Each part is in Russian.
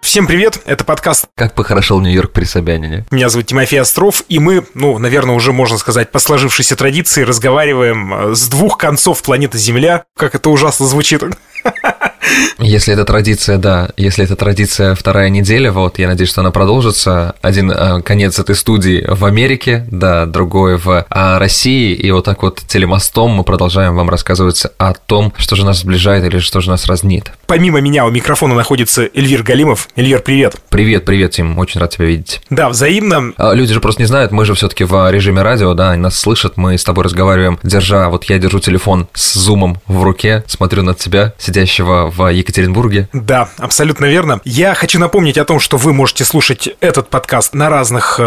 Всем привет, это подкаст «Как похорошел Нью-Йорк при Собянине». Меня зовут Тимофей Остров, и мы, наверное, уже можно сказать, по сложившейся традиции разговариваем с двух концов планеты Земля. Как это ужасно звучит. Если это традиция, да, если это традиция вторая неделя, вот, я надеюсь, что она продолжится. Один конец этой студии в Америке, да, другой в России, и вот так вот телемостом мы продолжаем вам рассказывать о том, что же нас сближает или что же нас разнит. Помимо меня у микрофона находится Эльвир Галимов. Эльвир, привет. Привет, Тим, очень рад тебя видеть. Да, взаимно. Люди же просто не знают, мы же все-таки в режиме радио, да, они нас слышат, мы с тобой разговариваем, я держу телефон с зумом в руке, смотрю на тебя, сидящего в Екатеринбурге. Да, абсолютно верно. Я хочу напомнить о том, что вы можете слушать этот подкаст на разных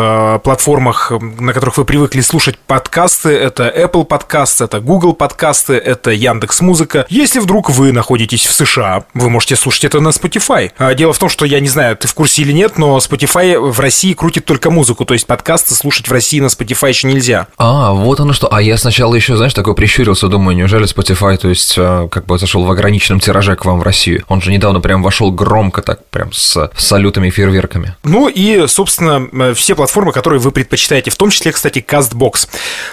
платформах, на которых вы привыкли слушать подкасты. Это Apple Podcasts, это Google Podcasts, это Яндекс.Музыка. Если вдруг вы находитесь в США, вы можете слушать это на Spotify. Дело в том, что я не знаю, ты в курсе или нет, но Spotify в России крутит только музыку, то есть подкасты слушать в России на Spotify еще нельзя. А, вот оно что. А я сначала еще, такой прищурился, думаю, неужели Spotify, то есть зашел в ограниченном тираже к вам в Россию. Он же недавно прям вошел громко так, прям с салютами и фейерверками. Ну и, собственно, все платформы, которые вы предпочитаете, в том числе, кстати, CastBox.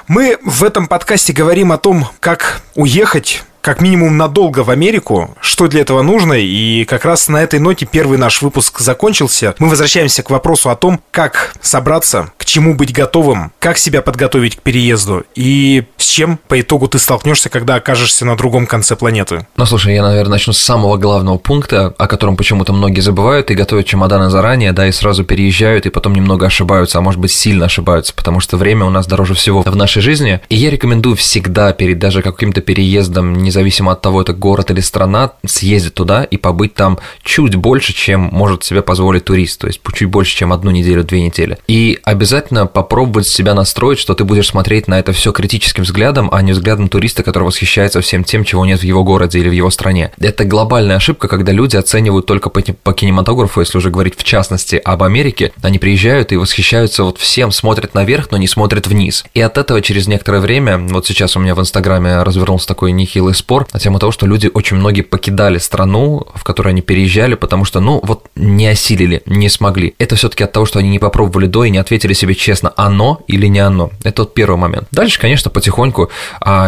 Мы в этом подкасте говорим о том, как уехать как минимум надолго в Америку, что для этого нужно, и как раз на этой ноте первый наш выпуск закончился. Мы возвращаемся к вопросу о том, как собраться, к чему быть готовым, как себя подготовить к переезду, и с чем по итогу ты столкнешься, когда окажешься на другом конце планеты. Ну, слушай, я, наверное, начну с самого главного пункта, о котором почему-то многие забывают и готовят чемоданы заранее, да, и сразу переезжают, и потом немного ошибаются, а может быть, сильно ошибаются, потому что время у нас дороже всего в нашей жизни, и я рекомендую всегда перед даже каким-то переездом, независимо от того, это город или страна, съездить туда и побыть там чуть больше, чем может себе позволить турист, то есть чуть больше, чем 1-2 недели. И обязательно попробовать себя настроить, что ты будешь смотреть на это все критическим взглядом, а не взглядом туриста, который восхищается всем тем, чего нет в его городе или в его стране. Это глобальная ошибка, когда люди оценивают только по кинематографу, если уже говорить в частности об Америке, они приезжают и восхищаются вот всем, смотрят наверх, но не смотрят вниз. И от этого через некоторое время, вот сейчас у меня в Инстаграме развернулся такой нехилый спор на тему того, что люди, очень многие покидали страну, в которую они переезжали, потому что, не осилили, не смогли. Это все-таки от того, что они не попробовали до и не ответили себе честно, оно или не оно. Это вот первый момент. Дальше, конечно, потихоньку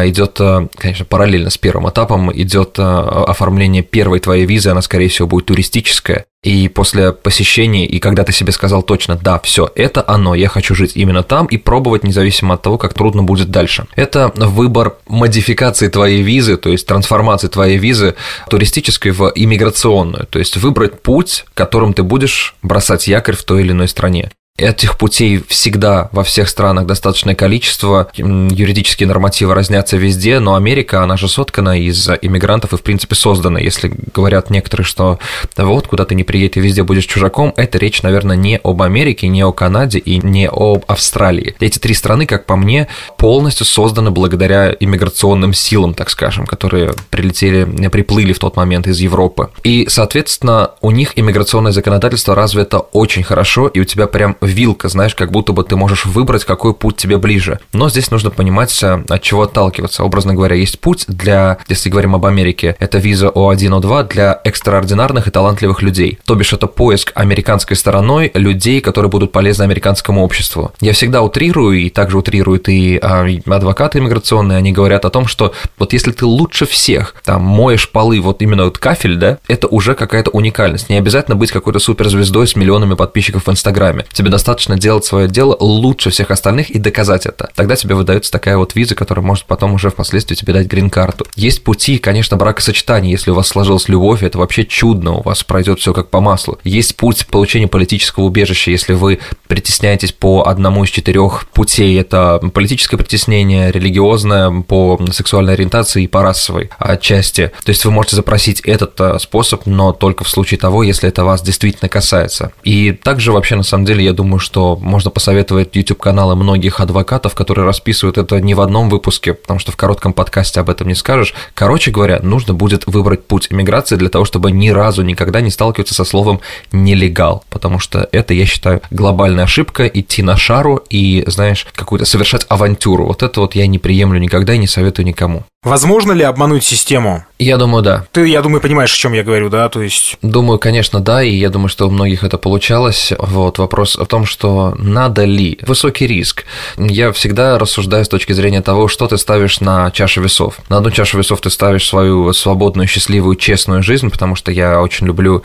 идет, конечно, параллельно с первым этапом идет оформление первой твоей визы, она, скорее всего, будет туристическая. И после посещения, и когда ты себе сказал точно, да, все, это оно, я хочу жить именно там и пробовать, независимо от того, как трудно будет дальше. Это выбор модификации твоей визы, то есть трансформации твоей визы туристической в иммиграционную, то есть выбрать путь, которым ты будешь бросать якорь в той или иной стране. Этих путей всегда во всех странах достаточное количество, юридические нормативы разнятся везде, но Америка, она же соткана из иммигрантов и, в принципе, создана. Если говорят некоторые, что вот, куда ты не приедешь, везде будешь чужаком, это речь, наверное, не об Америке, не о Канаде и не об Австралии. Эти три страны, как по мне, полностью созданы благодаря иммиграционным силам, так скажем, которые приплыли в тот момент из Европы. И, соответственно, у них иммиграционное законодательство развито очень хорошо, и у тебя прям вилка, знаешь, как будто бы ты можешь выбрать, какой путь тебе ближе. Но здесь нужно понимать, от чего отталкиваться. Образно говоря, есть путь для, если говорим об Америке, это виза O1, O2 для экстраординарных и талантливых людей. То бишь, это поиск американской стороной людей, которые будут полезны американскому обществу. Я всегда утрирую, и также утрируют и адвокаты иммиграционные, они говорят о том, что вот если ты лучше всех, там, моешь полы, вот именно вот кафель, да, это уже какая-то уникальность. Не обязательно быть какой-то суперзвездой с миллионами подписчиков в Инстаграме. Тебе достаточно делать свое дело лучше всех остальных и доказать это. Тогда тебе выдается такая вот виза, которая может потом уже впоследствии тебе дать грин-карту. Есть пути, конечно, бракосочетания. Если у вас сложилась любовь, это вообще чудно, у вас пройдет все как по маслу. Есть путь получения политического убежища, если вы притесняетесь по одному из 4 путей. Это политическое притеснение, религиозное, по сексуальной ориентации и по расовой части. То есть вы можете запросить этот способ, но только в случае того, если это вас действительно касается. И также вообще, на самом деле, я думаю, думаю, что можно посоветовать YouTube-каналы многих адвокатов, которые расписывают это не в одном выпуске, потому что в коротком подкасте об этом не скажешь. Короче говоря, нужно будет выбрать путь эмиграции для того, чтобы ни разу никогда не сталкиваться со словом «нелегал», потому что это, я считаю, глобальная ошибка — идти на шару и, знаешь, какую-то совершать авантюру. Вот это вот я не приемлю никогда и не советую никому. Возможно ли обмануть систему? Я думаю, да. Ты, я думаю, понимаешь, о чем я говорю, да? То есть... Думаю, конечно, да, и я думаю, что у многих это получалось. Вот вопрос в том, что надо ли. Высокий риск. Я всегда рассуждаю с точки зрения того, что ты ставишь на чашу весов. На одну чашу весов ты ставишь свою свободную, счастливую, честную жизнь, потому что я очень люблю,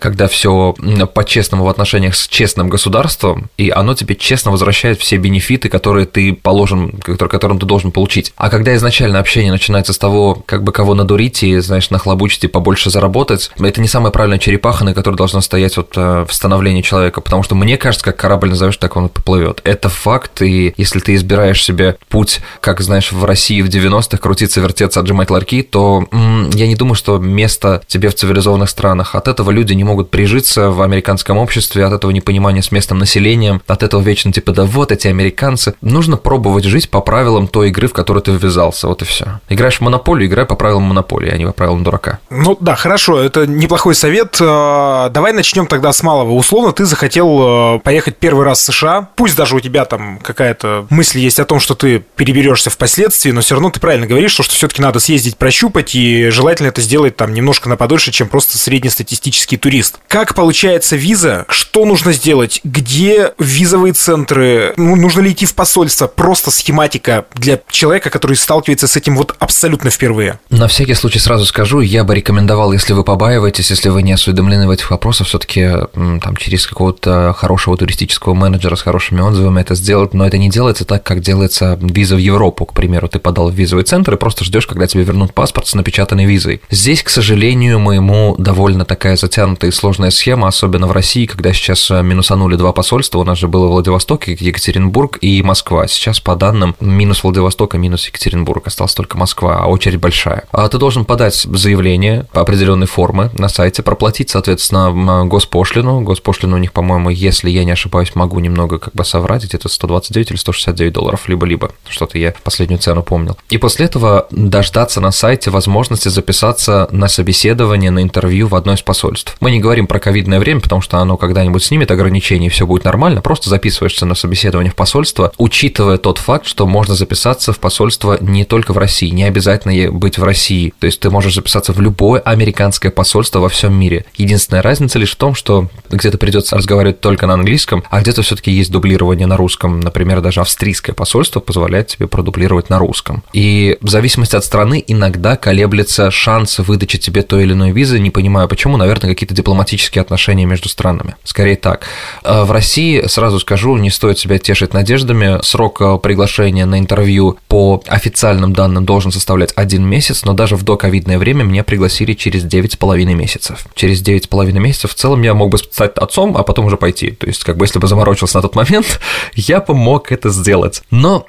когда все по-честному в отношениях с честным государством, и оно тебе честно возвращает все бенефиты, которые ты положен, которым ты должен получить. А когда изначально общение начинается с того, как бы кого надурить и, знаешь, нахлобучить и побольше заработать, это не самая правильная черепаха, на которой должна стоять вот в становлении человека, потому что мне кажется, как корабль назовешь, так он и поплывет. Это факт, и если ты избираешь себе путь, как, знаешь, в России в 90-х, крутиться, вертеться, отжимать ларьки, то я не думаю, что место тебе в цивилизованных странах. От этого люди не могут прижиться в американском обществе, от этого непонимания с местным населением, от этого вечно типа «да вот эти американцы». Нужно пробовать жить по правилам той игры, в которую ты ввязался, вот и все. Играешь в монополию, играй по правилам монополии, а не по правилам дурака. Ну да, хорошо, это неплохой совет. Давай начнем тогда с малого. Условно, ты захотел поехать первый раз в США. Пусть даже у тебя там какая-то мысль есть о том, что ты переберешься впоследствии, но все равно ты правильно говоришь, что все-таки надо съездить, прощупать, и желательно это сделать там немножко на подольше, чем просто среднестатистический турист. Как получается виза? Что нужно сделать? Где визовые центры? Нужно ли идти в посольство? Просто схематика для человека, который сталкивается с этим вот абсолютно впервые. На всякий случай сразу скажу, я бы рекомендовал, если вы побаиваетесь, если вы не осведомлены в этих вопросах, все-таки там через какого-то хорошего туристического менеджера с хорошими отзывами это сделать, но это не делается так, как делается виза в Европу, к примеру. Ты подал в визовый центр и просто ждешь, когда тебе вернут паспорт с напечатанной визой. Здесь, к сожалению, моему довольно такая затянутая и сложная схема, особенно в России, когда сейчас минусанули два посольства, у нас же было Владивосток, Екатеринбург и Москва. Сейчас, по данным, минус Владивостока, минус Екатеринбург, осталась только Москва, а очередь большая. А ты должен подать заявление по определенной форме на сайте, проплатить, соответственно, госпошлину. Госпошлину у них, по-моему, если я не ошибаюсь, могу немного как бы соврать, где-то $129 или $169, либо-либо, что-то я последнюю цену помнил. И после этого дождаться на сайте возможности записаться на собеседование, на интервью в одно из посольств. Мы не говорим про ковидное время, потому что оно когда-нибудь снимет ограничения и все будет нормально, просто записываешься на собеседование в посольство, учитывая тот факт, что можно записаться в посольство не только в России, не обязательно быть в России, то есть ты можешь записаться в любое американское посольство во всем мире. Единственная разница лишь в том, что где-то придется разговаривать только на английском, а где-то все-таки есть дублирование на русском. Например, даже австрийское посольство позволяет тебе продублировать на русском. И в зависимости от страны иногда колеблется шанс выдачи тебе той или иной визы, не понимаю почему, наверное, какие-то дипломатические отношения между странами. Скорее так. В России, сразу скажу, не стоит себя тешить надеждами. Срок приглашения на интервью по официальным данным должен составлять 1 месяц, но даже в доковидное время меня пригласили через 9,5 месяцев. Через 9,5 месяцев в целом я мог бы стать отцом, а потом уже пойти. То есть, как бы, если бы заморочился на тот момент, я бы мог это сделать. Но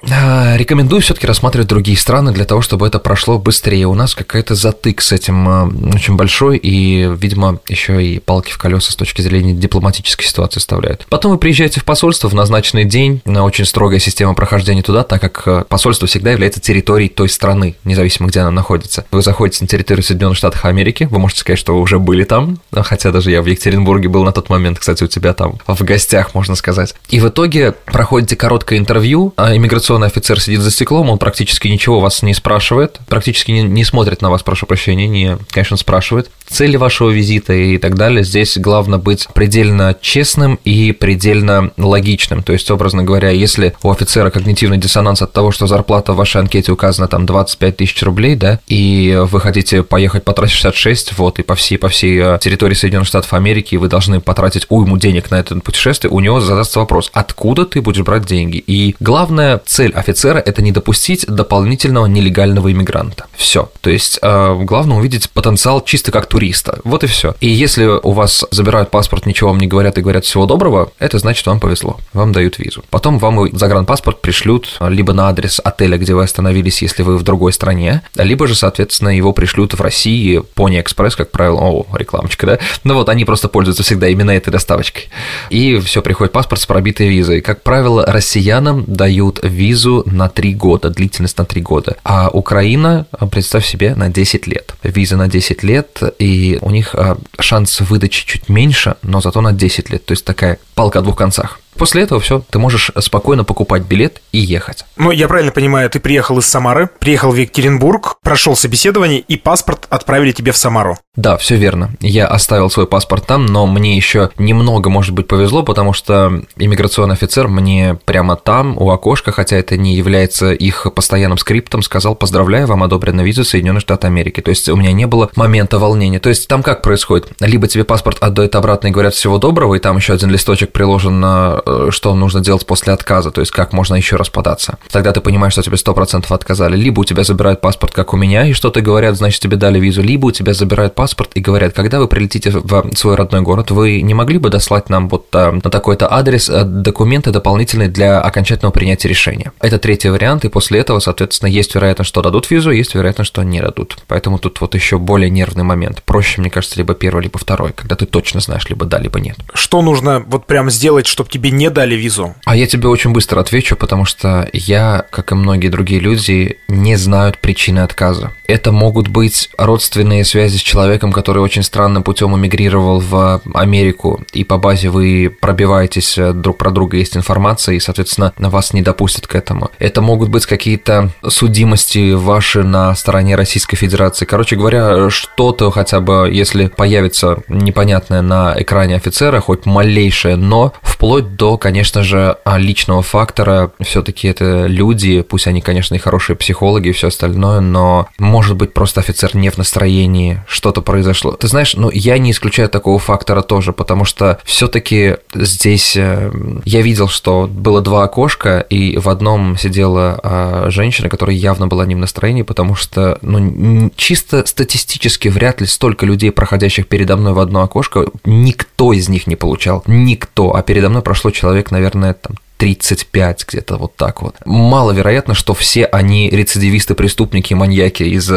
рекомендую все-таки рассматривать другие страны для того, чтобы это прошло быстрее. У нас какой-то затык с этим очень большой, и, видимо, еще и палки в колеса с точки зрения дипломатической ситуации вставляют. Потом вы приезжаете в посольство в назначенный день, на очень строгая система прохождения туда, так как посольство всегда является территорией той страны, независимо, где она находится. Вы заходите на территорию Соединенных Штатов Америки, вы можете сказать, что вы уже были там, хотя даже я в Екатеринбурге был на тот момент, кстати, у тебя там в гостях, можно сказать. И в итоге проходите короткое интервью, а иммиграционный офицер сидит за стеклом, он практически ничего вас не спрашивает, практически не смотрит на вас, прошу прощения, конечно, спрашивает цели вашего визита и так далее. Здесь главное быть предельно честным и предельно логичным, то есть, образно говоря, если у офицера когнитивный диссонанс от того, что зарплата в вашей анкете указана там 25 тысяч рублей, да, и вы хотите поехать по трассе 66, вот, и по всей территории Соединенных Штатов Америки, и вы должны потратить уйму денег на это путешествие, у него задастся вопрос, откуда ты будешь брать деньги. И главная цель офицера – это не допустить дополнительного нелегального иммигранта. Все. То есть, главное увидеть потенциал чисто как туриста. Вот и все. И если у вас забирают паспорт, ничего вам не говорят и говорят «всего доброго», это значит, вам повезло. Вам дают визу. Потом вам загранпаспорт пришлют либо на адрес отеля, где вы остановились, если вы в другой стране, либо же, соответственно, его пришлют в России, Pony Express, как правило, рекламочка, да? Ну вот, они просто пользуются всегда именно этой доставочкой. И все, приходит паспорт с пробитой визой. Как правило, россиянам дают визу на 3 года, длительность на 3 года. А Украина, представь себе, на 10 лет. Виза на 10 лет, и у них шанс выдачи чуть меньше, но зато на 10 лет. То есть такая палка о двух концах. После этого все, ты можешь спокойно покупать билет и ехать. Ну, я правильно понимаю, ты приехал из Самары, приехал в Екатеринбург, прошел собеседование, и паспорт отправили тебе в Самару. Да, все верно. Я оставил свой паспорт там, но мне еще немного, может быть, повезло, потому что иммиграционный офицер мне прямо там, у окошка, хотя это не является их постоянным скриптом, сказал: поздравляю, вам одобрена виза в Соединенные Штаты Америки. То есть у меня не было момента волнения. То есть там как происходит? Либо тебе паспорт отдают обратно и говорят всего доброго, и там еще один листочек приложен на... что нужно делать после отказа, то есть как можно еще раз податься. Тогда ты понимаешь, что тебе 100% отказали. Либо у тебя забирают паспорт, как у меня, и что-то говорят, значит, тебе дали визу. Либо у тебя забирают паспорт и говорят: когда вы прилетите в свой родной город, вы не могли бы дослать нам вот на такой-то адрес документы дополнительные для окончательного принятия решения. Это третий вариант, и после этого, соответственно, есть вероятность, что дадут визу, есть вероятность, что не дадут. Поэтому тут вот еще более нервный момент. Проще, мне кажется, либо первый, либо второй, когда ты точно знаешь, либо да, либо нет. Что нужно вот прям сделать, чтобы тебе не дали визу? А я тебе очень быстро отвечу, потому что я, как и многие другие люди, не знают причины отказа. Это могут быть родственные связи с человеком, который очень странным путем эмигрировал в Америку, и по базе вы пробиваетесь, друг про друга есть информация, и, соответственно, вас не допустят к этому. Это могут быть какие-то судимости ваши на стороне Российской Федерации. Короче говоря, что-то хотя бы, если появится непонятное на экране офицера, хоть малейшее, но вплоть до, конечно же, личного фактора. Все-таки это люди, пусть они, конечно, и хорошие психологи и все остальное, но, может быть, просто офицер не в настроении, что-то произошло. Ты знаешь, ну, я не исключаю такого фактора тоже, потому что все-таки здесь я видел, что было 2 окошка, и в одном сидела женщина, которая явно была не в настроении, потому что, ну, чисто статистически вряд ли столько людей, проходящих передо мной в одно окошко, никто из них не получал, никто, а передо мной прошло человек, наверное, там 35, где-то вот так вот. Маловероятно, что все они рецидивисты, преступники, маньяки из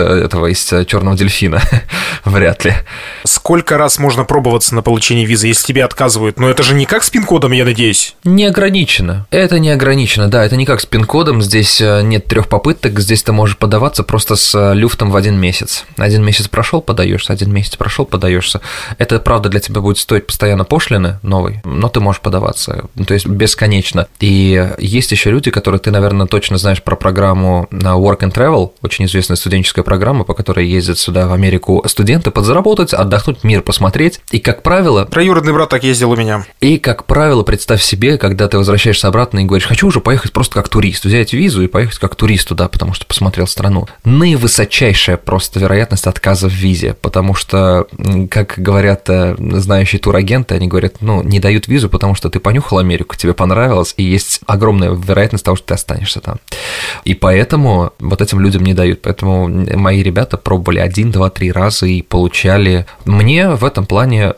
«Черного дельфина». Вряд ли. Сколько раз можно пробоваться на получение визы, если тебе отказывают? Но это же не как с пин-кодом, я надеюсь? Неограничено. Это неограничено, да, это не как с пин-кодом. Здесь нет 3 попыток, здесь ты можешь подаваться просто с люфтом в 1 месяц. 1 месяц прошел, подаешься, 1 месяц прошел, подаешься. Это, правда, для тебя будет стоить постоянно пошлины новой, но ты можешь подаваться, то есть бесконечно. И есть еще люди, которые, ты, наверное, точно знаешь про программу Work and Travel, очень известная студенческая программа, по которой ездят сюда, в Америку, студенты подзаработать, отдохнуть, мир посмотреть. И, как правило... Троюродный брат так ездил у меня. И, как правило, представь себе, когда ты возвращаешься обратно и говоришь: хочу уже поехать просто как турист, взять визу и поехать как турист туда, потому что посмотрел страну. Наивысочайшая просто вероятность отказа в визе, потому что, как говорят знающие турагенты, они говорят: ну, не дают визу, потому что ты понюхал Америку, тебе понравилось, и есть огромная вероятность того, что ты останешься там. И поэтому вот этим людям не дают. Поэтому мои ребята пробовали 1, 2, 3 раза и получали. Мне в этом плане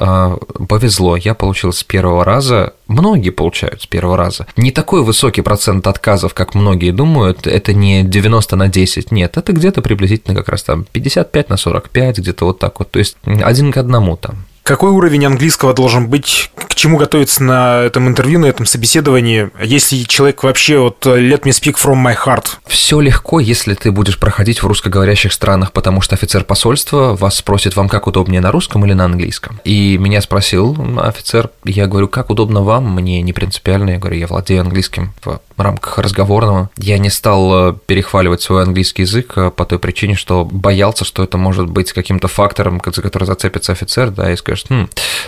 повезло. Я получил с первого раза. Многие получают с первого раза. Не такой высокий процент отказов, как многие думают. Это не 90 на 10. Нет, это где-то приблизительно как раз там 55 на 45, где-то вот так вот. То есть 1 к 1 там. Какой уровень английского должен быть? К чему готовиться на этом интервью, на этом собеседовании? Если человек вообще вот let me speak from my heart. Все легко, если ты будешь проходить в русскоговорящих странах, потому что офицер посольства вас спросит: вам как удобнее, на русском или на английском? И меня спросил офицер, я говорю: как удобно вам? Мне не принципиально, я говорю, я владею английским в рамках разговорного. Я не стал перехваливать свой английский язык по той причине, что боялся, что это может быть каким-то фактором, за который зацепится офицер, да, и скажет: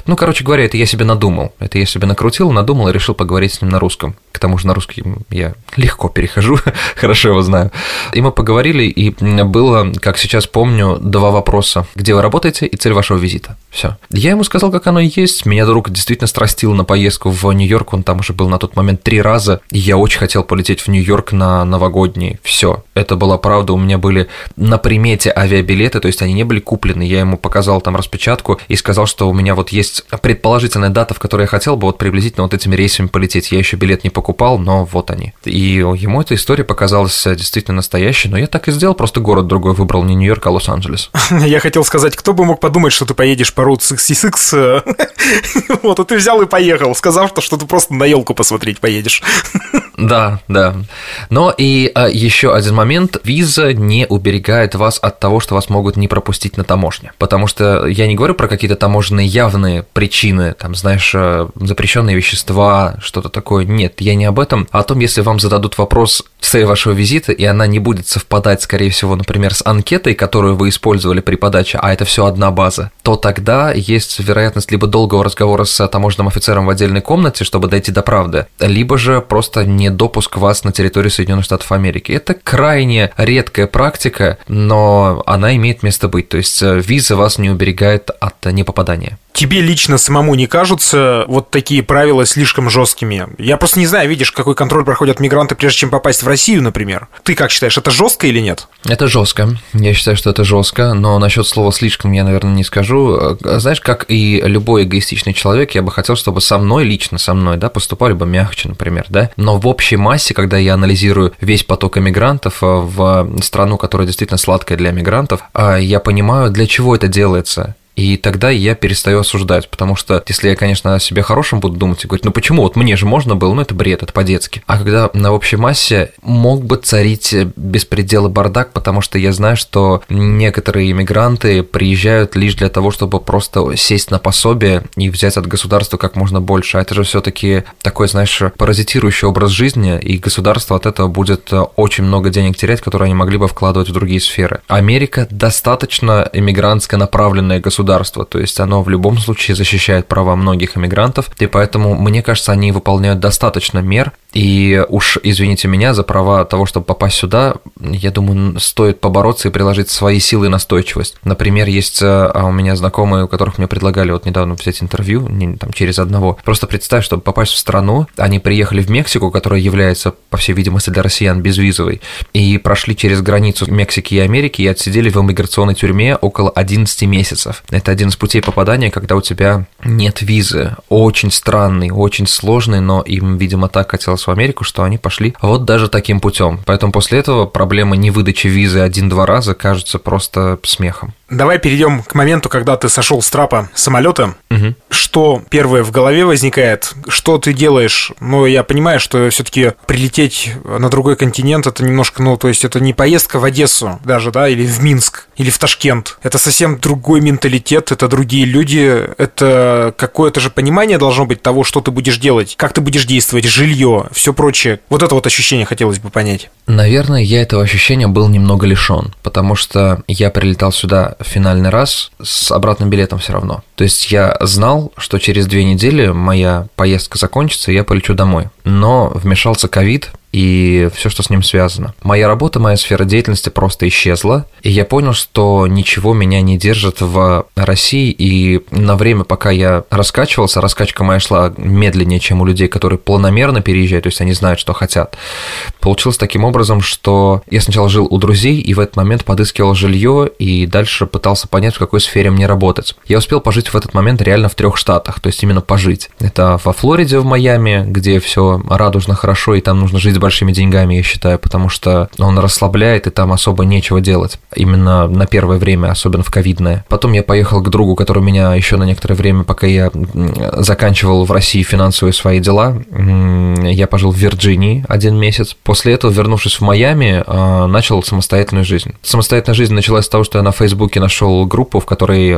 ну, короче говоря, это я себе надумал. Это я себе надумал и решил поговорить с ним на русском. К тому же на русский я легко перехожу, хорошо его знаю. И мы поговорили, и было, как сейчас помню, 2 вопроса. Где вы работаете и цель вашего визита? Все. Я ему сказал, как оно есть. Меня друг действительно страстил на поездку в Нью-Йорк. Он там уже был на тот момент 3 раза. И я очень хотел полететь в Нью-Йорк на новогодний. Все. Это была правда. У меня были на примете авиабилеты, то есть они не были куплены. Я ему показал там распечатку и сказал, что что у меня вот есть предположительная дата, в которой я хотел бы вот приблизительно вот этими рейсами полететь. Я еще билет не покупал, но вот они. И ему эта история показалась действительно настоящей, но я так и сделал, просто город другой выбрал, не Нью-Йорк, а Лос-Анджелес. Я хотел сказать, кто бы мог подумать, что ты поедешь по Route 66, вот, а ты взял и поехал, сказав, что ты просто на елку посмотреть поедешь. Да, да. Но и еще один момент. Виза не уберегает вас от того, что вас могут не пропустить на таможне. Потому что я не говорю про какие-то таможенные явные причины, там, знаешь, запрещенные вещества, что-то такое. Нет, я не об этом, а о том, если вам зададут вопрос цели вашего визита, и она не будет совпадать, скорее всего, например, с анкетой, которую вы использовали при подаче, а это все одна база, то тогда есть вероятность либо долгого разговора с таможенным офицером в отдельной комнате, чтобы дойти до правды, либо же просто недопуск вас на территорию Соединенных Штатов Америки. Это крайне редкая практика, но она имеет место быть. То есть виза вас не уберегает от непопадания. Тебе лично самому не кажутся вот такие правила слишком жесткими? Я просто не знаю, видишь, какой контроль проходят мигранты, прежде чем попасть в Россию, например. Ты как считаешь, это жестко или нет? Это жестко. Я считаю, что это жестко, но насчет слова «слишком» я, наверное, не скажу. Знаешь, как и любой эгоистичный человек, я бы хотел, чтобы лично со мной, да, поступали бы мягче, например, да. Но в общей массе, когда я анализирую весь поток эмигрантов в страну, которая действительно сладкая для мигрантов, я понимаю, для чего это делается. И тогда я перестаю осуждать, потому что если я, конечно, о себе хорошем буду думать и говорить, ну почему, вот мне же можно было, ну это бред, это по-детски. А когда на общей массе мог бы царить беспредел и бардак, потому что я знаю, что некоторые иммигранты приезжают лишь для того, чтобы просто сесть на пособие и взять от государства как можно больше. А это же все-таки такой, знаешь, паразитирующий образ жизни, и государство от этого будет очень много денег терять, которые они могли бы вкладывать в другие сферы. Америка достаточно иммигрантско направленное государство, то есть оно в любом случае защищает права многих иммигрантов, и поэтому, мне кажется, они выполняют достаточно мер, и уж, извините меня, за права того, чтобы попасть сюда, я думаю, стоит побороться и приложить свои силы и настойчивость. Например, есть у меня знакомые, у которых мне предлагали вот недавно взять интервью, там, через одного. Просто представь, чтобы попасть в страну, они приехали в Мексику, которая является, по всей видимости, для россиян безвизовой, и прошли через границу Мексики и Америки и отсидели в иммиграционной тюрьме около 11 месяцев. Это один из путей попадания, когда у тебя нет визы. Очень странный, очень сложный, но им, видимо, так хотелось в Америку, что они пошли вот даже таким путем. Поэтому после этого проблема невыдачи визы 1-2 раза кажется просто смехом. Давай перейдем к моменту, когда ты сошел с трапа самолета. Угу. Что первое в голове возникает? Что ты делаешь? Ну, я понимаю, что все-таки прилететь на другой континент, это немножко, ну, то есть это не поездка в Одессу даже, да, или в Минск, или в Ташкент. Это совсем другой менталитет, это другие люди, это какое-то же понимание должно быть того, что ты будешь делать, как ты будешь действовать, жилье, все прочее. Вот это вот ощущение хотелось бы понять. Наверное, я этого ощущения был немного лишен, потому что я прилетал сюда финальный раз с обратным билетом все равно. То есть я знал, что через 2 недели моя поездка закончится, и я полечу домой. Но вмешался ковид и все, что с ним связано. Моя работа, моя сфера деятельности просто исчезла, и я понял, что ничего меня не держит в России, и на время, пока я раскачивался, раскачка моя шла медленнее, чем у людей, которые планомерно переезжают, то есть они знают, что хотят. Получилось таким образом, что я сначала жил у друзей, и в этот момент подыскивал жилье, и дальше пытался понять, в какой сфере мне работать. Я успел пожить в этот момент реально в 3 штатах, то есть именно пожить. Это во Флориде, в Майами, где все радужно, хорошо, и там нужно жить большими деньгами, я считаю, потому что он расслабляет, и там особо нечего делать. Именно на первое время, особенно в ковидное. Потом я поехал к другу, который меня еще на некоторое время, пока я заканчивал в России финансовые свои дела, я пожил в Вирджинии 1 месяц. После этого, вернувшись в Майами, начал самостоятельную жизнь. Самостоятельная жизнь началась с того, что я на Фейсбуке нашел группу, в которой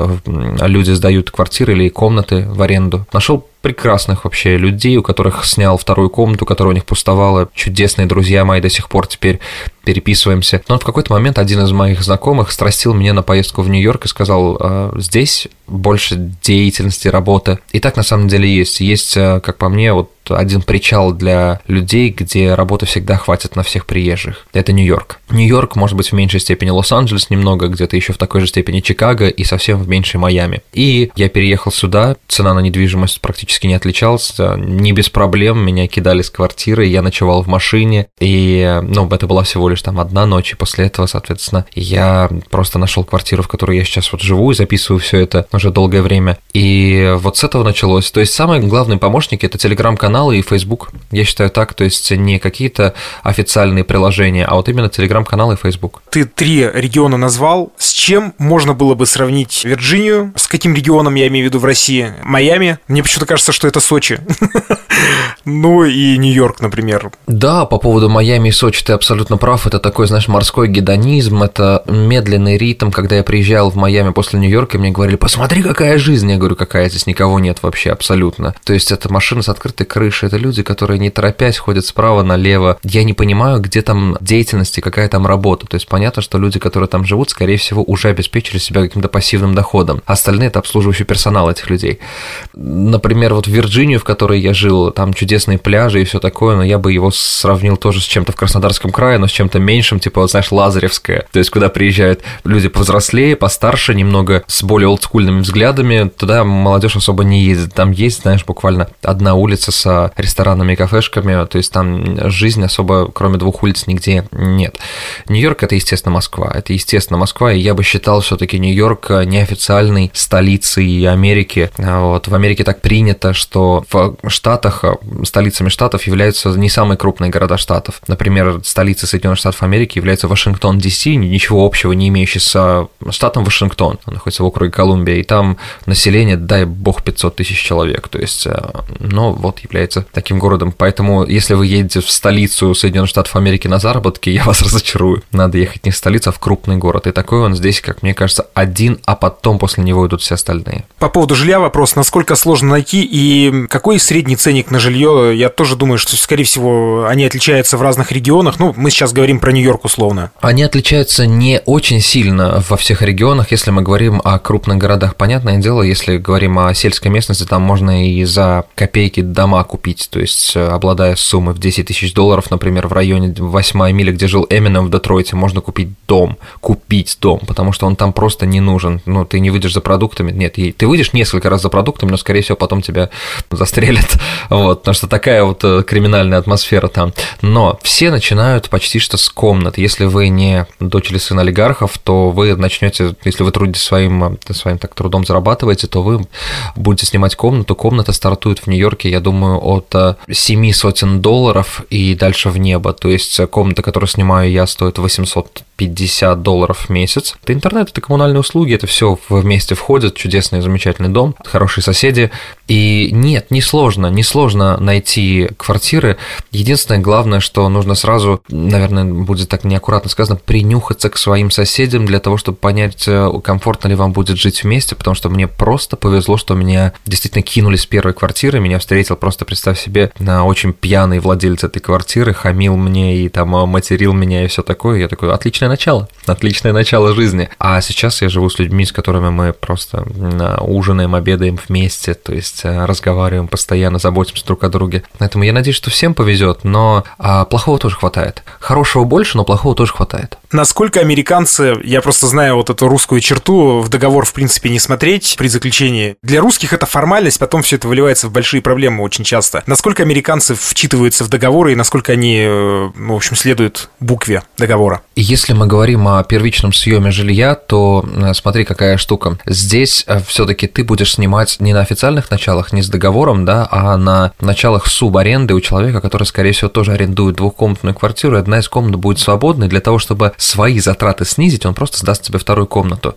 люди сдают квартиры или комнаты в аренду. Нашел прекрасных вообще людей, у которых снял 2-ю комнату, которая у них пустовала. Чудесные друзья мои до сих пор, теперь переписываемся. Но в какой-то момент один из моих знакомых страстил меня на поездку в Нью-Йорк и сказал, здесь больше деятельности, работы. И так на самом деле есть. Есть, как по мне, вот один причал для людей, где работы всегда хватит на всех приезжих. Это Нью-Йорк. Нью-Йорк, может быть, в меньшей степени Лос-Анджелес немного, где-то еще в такой же степени Чикаго и совсем в меньшей Майами. И я переехал сюда, цена на недвижимость практически не отличалась, не без проблем, меня кидали с квартиры, я ночевал в машине, и, ну, это была всего лишь всего лишь там одна ночь, и после этого, соответственно, я просто нашел квартиру, в которой я сейчас вот живу и записываю все это уже долгое время. И вот с этого началось. То есть самые главные помощники — это телеграм-каналы и Facebook. Я считаю так, то есть не какие-то официальные приложения, а вот именно телеграм-каналы и Facebook. Ты 3 региона назвал. С чем можно было бы сравнить Вирджинию? С каким регионом, я имею в виду, в России? Майами? Мне почему-то кажется, что это Сочи. Ну и Нью-Йорк, например. Да, по поводу Майами и Сочи ты абсолютно прав. Это такой, знаешь, морской гедонизм, это медленный ритм. Когда я приезжал в Майами после Нью-Йорка, мне говорили: посмотри, какая жизнь. Я говорю: какая, здесь никого нет вообще абсолютно. То есть это машины с открытой крышей, это люди, которые не торопясь ходят справа налево. Я не понимаю, где там деятельность и какая там работа. То есть понятно, что люди, которые там живут, скорее всего, уже обеспечили себя каким-то пассивным доходом. Остальные — это обслуживающий персонал этих людей. Например, вот в Вирджинию, в которой я жил, там чудесные пляжи и все такое, но я бы его сравнил тоже с чем-то в Краснодарском крае, но с чем-то меньшим, типа, вот, знаешь, Лазаревское. То есть куда приезжают люди повзрослее, постарше, немного с более олдскульными взглядами, туда молодежь особо не ездит. Там есть, знаешь, буквально одна улица с ресторанами и кафешками, то есть там жизнь особо, кроме 2 улиц, нигде нет. Нью-Йорк — это, естественно, Москва. Это, естественно, Москва, и я бы считал все-таки Нью-Йорк неофициальной столицей Америки. Вот, в Америке так принято, что в Штатах столицами штатов являются не самые крупные города штатов. Например, столицей Соединенных Штатов Америки является Вашингтон, D.C., ничего общего не имеющий с штатом Вашингтон. Он находится в округе Колумбия, и там население, дай бог, 500 тысяч человек. То есть, ну, вот является таким городом. Поэтому, если вы едете в столицу Соединенных Штатов Америки на заработки, я вас разочарую. Надо ехать не в столицу, а в крупный город. И такой он здесь, как мне кажется, один, а потом после него идут все остальные. По поводу жилья вопрос: насколько сложно найти и какой средний ценник на жилье? Я тоже думаю, что, скорее всего, они отличаются в разных регионах. Ну, мы сейчас говорим про Нью-Йорк условно. Они отличаются не очень сильно во всех регионах, если мы говорим о крупных городах. Понятное дело, если говорим о сельской местности, там можно и за копейки дома купить. То есть, обладая суммой в $10 тысяч, например, в районе 8 мили, где жил Эминем в Детройте, можно купить дом. Купить дом, потому что он там просто не нужен. Ну, ты не выйдешь за продуктами. Нет, ты выйдешь несколько раз за продуктами, но, скорее всего, потом тебя застрелят. Вот, потому что такая вот криминальная атмосфера там. Но все начинают почти что с комнат. Если вы не дочь или сын олигархов, то вы начнете, если вы трудитесь своим так трудом зарабатываете, то вы будете снимать комнату. Комната стартует в Нью-Йорке, я думаю, от 700 долларов и дальше в небо. То есть комната, которую снимаю я, стоит $850 в месяц. Это интернет, это коммунальные услуги, это все вместе входит. Чудесный, замечательный дом, хорошие соседи. И нет, несложно найти квартиры. Единственное, главное, что нужно сразу, наверное, будет так неаккуратно сказано, принюхаться к своим соседям для того, чтобы понять, комфортно ли вам будет жить вместе, потому что мне просто повезло, что меня действительно кинули с первой квартиры. Меня встретил просто, представь себе, очень пьяный владелец этой квартиры, хамил мне и там материл меня и все такое. Я такой: отличное начало жизни. А сейчас я живу с людьми, с которыми мы просто ужинаем, обедаем вместе, то есть разговариваем постоянно, заботимся друг о друге. Поэтому я надеюсь, что всем повезет, но плохого тоже хватает. Хорошего больше, но плохого тоже хватает. Насколько американцы, я просто знаю вот эту русскую черту, в договор в принципе не смотреть при заключении. Для русских это формальность, потом все это выливается в большие проблемы очень часто. Насколько американцы вчитываются в договоры и насколько они, ну, в общем, следуют букве договора? Если мы говорим о первичном съеме жилья, то смотри, какая штука. Здесь все-таки ты будешь снимать не на официальных началах, не с договором, да, а на началах субаренды у человека, который, скорее всего, тоже арендует двухкомнатную квартиру, и одна из комнат будет свободной. Для того, чтобы свои затраты снизить, он просто сдаст тебе вторую комнату.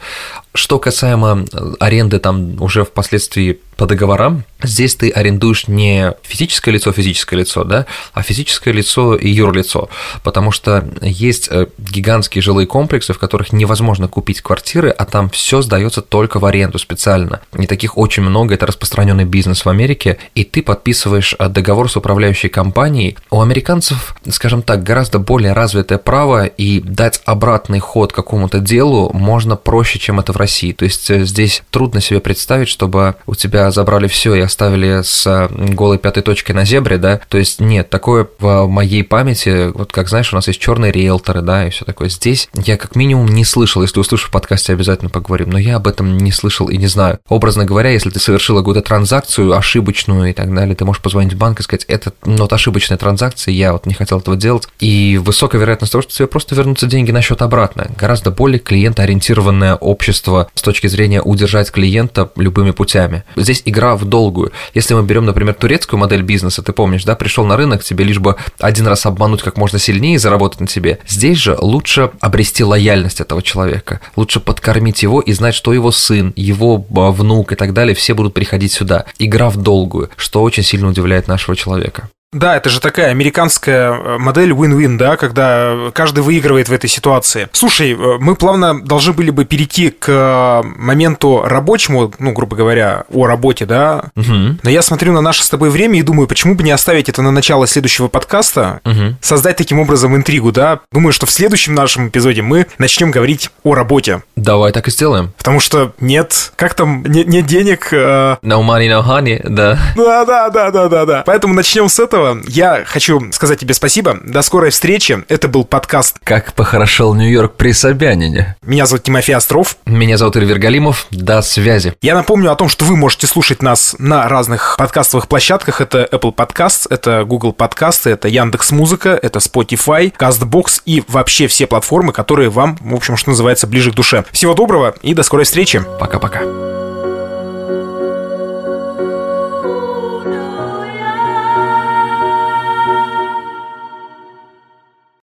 Что касаемо аренды там уже впоследствии по договорам, здесь ты арендуешь не физическое лицо, да, а физическое лицо и юрлицо, потому что есть гигантские жилые комплексы, в которых невозможно купить квартиры, а там все сдается только в аренду специально. И таких очень много, это распространенный бизнес в Америке, и ты подписываешь договор с управляющей компанией. У американцев, скажем так, гораздо более развитое право, и дать обратный ход какому-то делу можно проще, чем это в России. То есть здесь трудно себе представить, чтобы у тебя забрали все и оставили с голой пятой точкой на зебре, да. То есть нет, такое в моей памяти, вот как знаешь, у нас есть черные риэлторы, да, и все такое. Здесь я как минимум не слышал, если услышу в подкасте, обязательно поговорим, но я об этом не слышал и не знаю. Образно говоря, если ты совершила какую-то транзакцию ошибочную и так далее, ты можешь позвонить в банк и сказать, это вот ошибочная транзакция, я вот не хотел этого делать, и высокая вероятность того, что тебе просто вернутся деньги на счет обратно. Гораздо более клиентоориентированное общество с точки зрения удержать клиента любыми путями. Здесь игра в долгую. Если мы берем, например, турецкую модель бизнеса, ты помнишь, да, пришел на рынок, тебе лишь бы один раз обмануть как можно сильнее и заработать на себе. Здесь же лучше обрести лояльность этого человека, лучше подкормить его и знать, что его сын, его внук и так далее, все будут приходить сюда. Игра в долгую, что очень сильно удивляет нашего человека. Да, это же такая американская модель win-win, да, когда каждый выигрывает в этой ситуации. Слушай, мы плавно должны были бы перейти к моменту рабочему, ну, грубо говоря, о работе, да. Угу. Но я смотрю на наше с тобой время и думаю, почему бы не оставить это на начало следующего подкаста, угу. Создать таким образом интригу, да. Думаю, что в следующем нашем эпизоде мы начнем говорить о работе. Давай так и сделаем. Потому что нет, как там, нет денег. No money, no honey, да. Да. Поэтому начнем с этого. Я хочу сказать тебе спасибо. До скорой встречи. Это был подкаст «Как похорошел Нью-Йорк при Собянине». Меня зовут Тимофей Остров. Меня зовут Эльвир Галимов. До связи. Я напомню о том, что вы можете слушать нас на разных подкастовых площадках. Это Apple Podcasts, это Google Podcasts, это Яндекс.Музыка, это Spotify, CastBox и вообще все платформы, которые вам, в общем, что называется, ближе к душе. Всего доброго и до скорой встречи. Пока-пока.